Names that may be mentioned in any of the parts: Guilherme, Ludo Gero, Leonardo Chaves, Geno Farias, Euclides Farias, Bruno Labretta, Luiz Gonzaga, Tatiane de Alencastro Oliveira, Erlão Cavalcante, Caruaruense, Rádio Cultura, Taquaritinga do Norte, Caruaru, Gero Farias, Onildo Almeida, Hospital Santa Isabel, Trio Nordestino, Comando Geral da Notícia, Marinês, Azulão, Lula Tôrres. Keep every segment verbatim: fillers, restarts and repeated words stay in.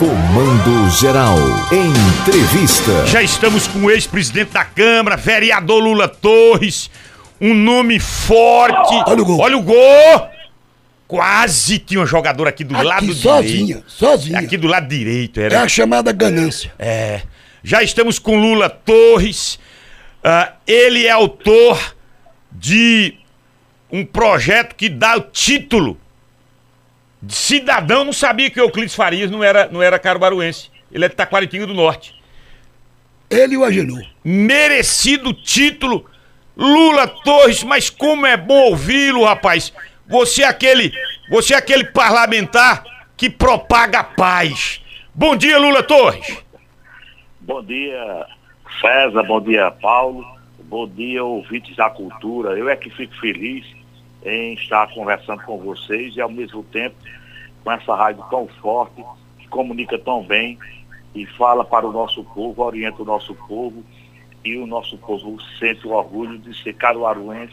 Comando Geral. Entrevista. Já estamos com o ex-presidente da Câmara, vereador Lula Tôrres. Um nome forte. Olha o gol. Olha o gol. Quase tinha um jogador aqui do aqui, lado sozinha, direito. Sozinha, sozinha. Aqui do lado direito. Era... é a chamada ganância. É. Já estamos com Lula Tôrres. Uh, ele é autor de um projeto que dá o título de cidadão. Não sabia que Euclides Farias não era, não era caruaruense. Ele é de Taquaritinga do Norte. Ele o agenou. Merecido título. Lula Tôrres, mas como é bom ouvi-lo, rapaz. Você é aquele, você é aquele parlamentar que propaga a paz. Bom dia, Lula Tôrres. Bom dia, César. Bom dia, Paulo. Bom dia, ouvintes da cultura. Eu é que fico feliz em estar conversando com vocês e, ao mesmo tempo, com essa rádio tão forte, que comunica tão bem e fala para o nosso povo, orienta o nosso povo. E o nosso povo sente o orgulho de ser caruaruense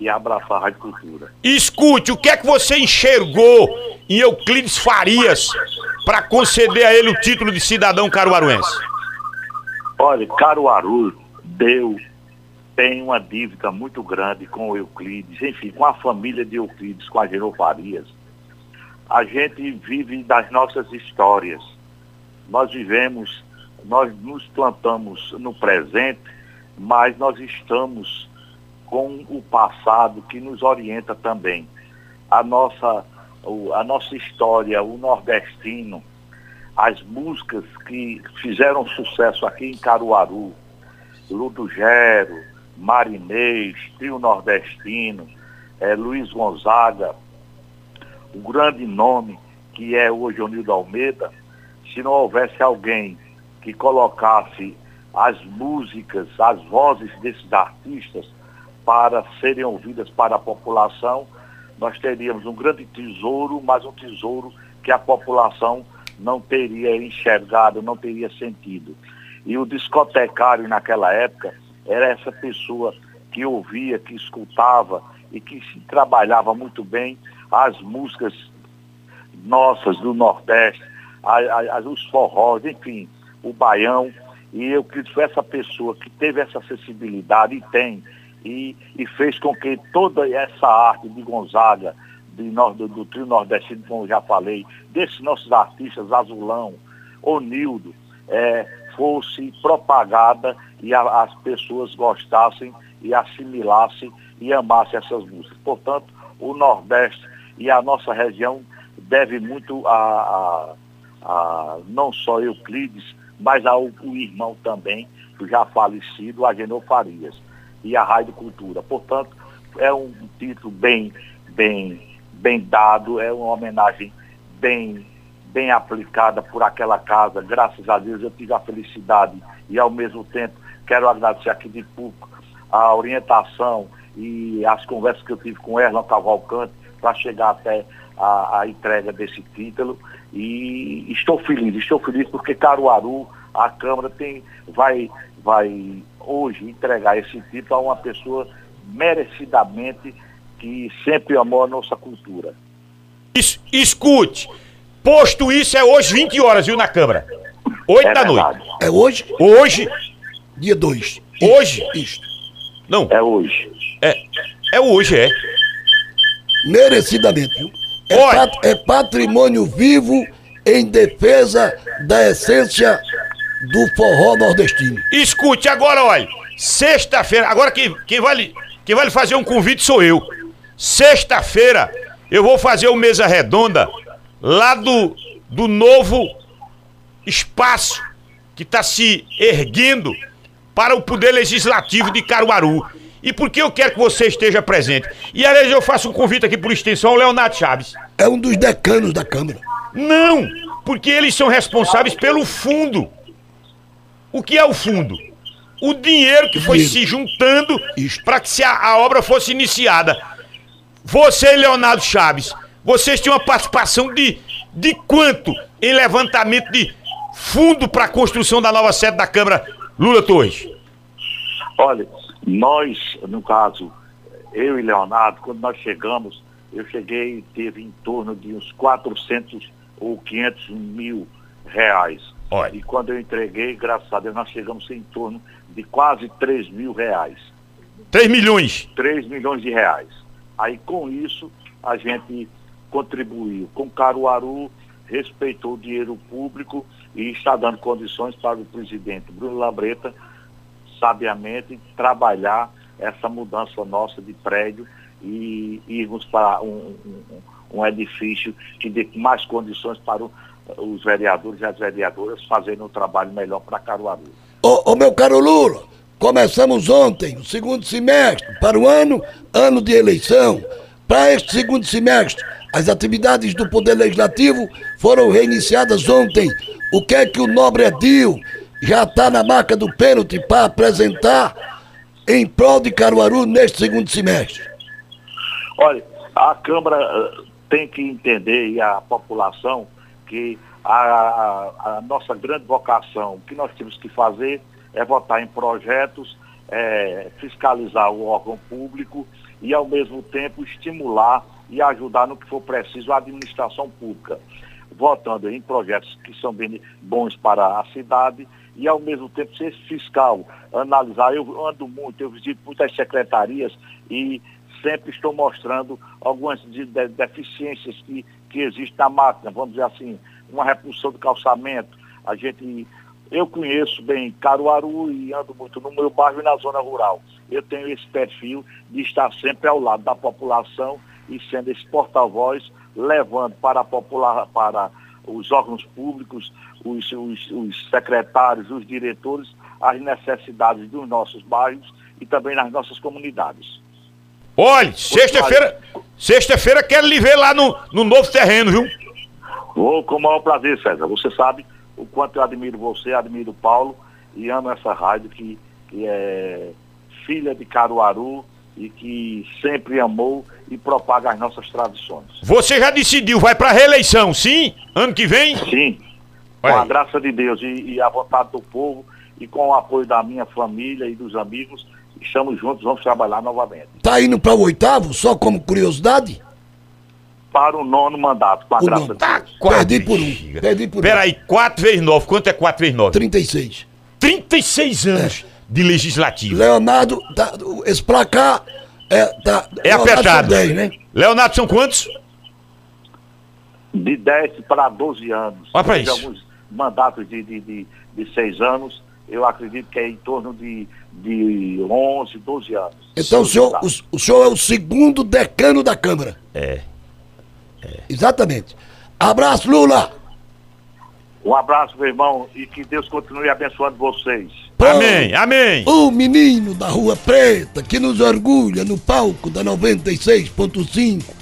e abraçar a Rádio Cultura. Escute, o que é que você enxergou em Euclides Farias para conceder a ele o título de cidadão caruaruense? Olha, Caruaru deu, tem uma dívida muito grande com o Euclides, enfim, com a família de Euclides, com a Gero Farias. A gente vive das nossas histórias. Nós vivemos... nós nos plantamos no presente, mas nós estamos com o passado que nos orienta também. A nossa, a nossa história, o nordestino, as músicas que fizeram sucesso aqui em Caruaru, Ludo Gero, Marinês, Trio Nordestino, é, Luiz Gonzaga, o grande nome que é hoje Onildo Almeida. Se não houvesse alguém que colocasse as músicas, as vozes desses artistas para serem ouvidas para a população, nós teríamos um grande tesouro, mas um tesouro que a população não teria enxergado, não teria sentido. E o discotecário naquela época era essa pessoa que ouvia, que escutava e que se trabalhava muito bem as músicas nossas do Nordeste, os forrós, enfim, o baião, e eu acredito que foi essa pessoa que teve essa sensibilidade e tem, e, e fez com que toda essa arte de Gonzaga, de, do, do Trio Nordestino, como eu já falei, desses nossos artistas, Azulão, Onildo, é, fosse propagada e a, as pessoas gostassem e assimilassem e amassem essas músicas. Portanto, o Nordeste e a nossa região deve muito a, a, a não só Euclides, mas ao irmão também, já falecido, a Geno Farias, e a Rádio Cultura. Portanto, é um título bem, bem, bem dado, é uma homenagem bem, bem aplicada por aquela casa. Graças a Deus eu tive a felicidade e, ao mesmo tempo, quero agradecer aqui de público a orientação e as conversas que eu tive com Erlão Cavalcante para chegar até a, a entrega desse título. E estou feliz, estou feliz porque Caruaru, a Câmara tem, vai, vai hoje entregar esse título a uma pessoa merecidamente que sempre amou a nossa cultura. Es, escute, posto isso é hoje vinte horas, viu, na Câmara? oito é da verdade. Noite. É hoje? Hoje. Dia dois. Hoje? Isso. Não. É hoje. É, é hoje, é. Merecidamente, viu? É, pat, é patrimônio vivo em defesa da essência do forró nordestino. Escute, agora olha, sexta-feira, agora quem, quem, vale, quem vale fazer um convite sou eu. Sexta-feira eu vou fazer uma mesa redonda lá do, do novo espaço que está se erguendo para o poder legislativo de Caruaru. E porque eu quero que você esteja presente. E, aliás, eu faço um convite aqui por extensão ao Leonardo Chaves. É um dos decanos da Câmara. Não, porque eles são responsáveis pelo fundo. O que é o fundo? O dinheiro que foi se juntando para que a, a obra fosse iniciada. Você, Leonardo Chaves, vocês tinham uma participação de, de quanto em levantamento de fundo para a construção da nova sede da Câmara, Lula Tôrres? Olha... nós, no caso, eu e Leonardo, quando nós chegamos, eu cheguei e teve em torno de uns quatrocentos ou quinhentos mil reais. Olha. E quando eu entreguei, graças a Deus, nós chegamos em torno de quase três mil reais. três milhões? três milhões de reais. Aí com isso a gente contribuiu com Caruaru, respeitou o dinheiro público e está dando condições para o presidente Bruno Labretta, sabiamente, trabalhar essa mudança nossa de prédio e irmos para um, um, um edifício que dê mais condições para o, os vereadores e as vereadoras fazerem um trabalho melhor para Caruaru. Ô, ô meu caro Lula, começamos ontem o segundo semestre para o ano, ano de eleição. Para este segundo semestre, as atividades do Poder Legislativo foram reiniciadas ontem. O que é que o nobre Edil já está na marca do pênalti para apresentar em prol de Caruaru neste segundo semestre? Olha, a Câmara tem que entender, e a população, que a, a nossa grande vocação, o que nós temos que fazer é votar em projetos, é, fiscalizar o órgão público e, ao mesmo tempo, estimular e ajudar no que for preciso a administração pública, votando em projetos que são bem bons para a cidade e, ao mesmo tempo, ser fiscal, analisar. Eu ando muito, eu visito muitas secretarias e sempre estou mostrando algumas de, de, deficiências que, que existem na máquina, vamos dizer assim, uma repulsão do calçamento. A gente, eu conheço bem Caruaru e ando muito no meu bairro e na zona rural. Eu tenho esse perfil de estar sempre ao lado da população e sendo esse porta-voz, levando para a popular, para os órgãos públicos, os, os, os secretários, os diretores, as necessidades dos nossos bairros e também nas nossas comunidades. Olha, sexta-feira, sexta-feira quero lhe ver lá no, no novo terreno, viu? Vou, com o maior prazer, César. Você sabe o quanto eu admiro você, admiro o Paulo e amo essa rádio que, que é filha de Caruaru e que sempre amou e propaga as nossas tradições. Você já decidiu, vai para a reeleição, sim? Ano que vem? Sim. Com a graça de Deus e, e a vontade do povo e com o apoio da minha família e dos amigos, estamos juntos, vamos trabalhar novamente. Tá indo para o oitavo, só como curiosidade? Para o nono mandato, com a graça de Deus. Perdi por um, perdi por um. Peraí, quatro vezes nove, quanto é quatro vezes nove? trinta e seis. trinta e seis anos é. De legislativo. Leonardo, tá, esse pra cá é, tá, é apertado. dez, né? Leonardo, são quantos? De dez para doze anos. Olha pra isso. Alguns mandatos de, de, de, de seis anos. Eu acredito que é em torno de, de onze, doze anos. Então o senhor, o, o senhor é o segundo decano da Câmara. É. é. Exatamente. Abraço, Lula. Um abraço, meu irmão, e que Deus continue abençoando vocês. Pô, amém, amém. O menino da Rua Preta que nos orgulha no palco da noventa e seis ponto cinco.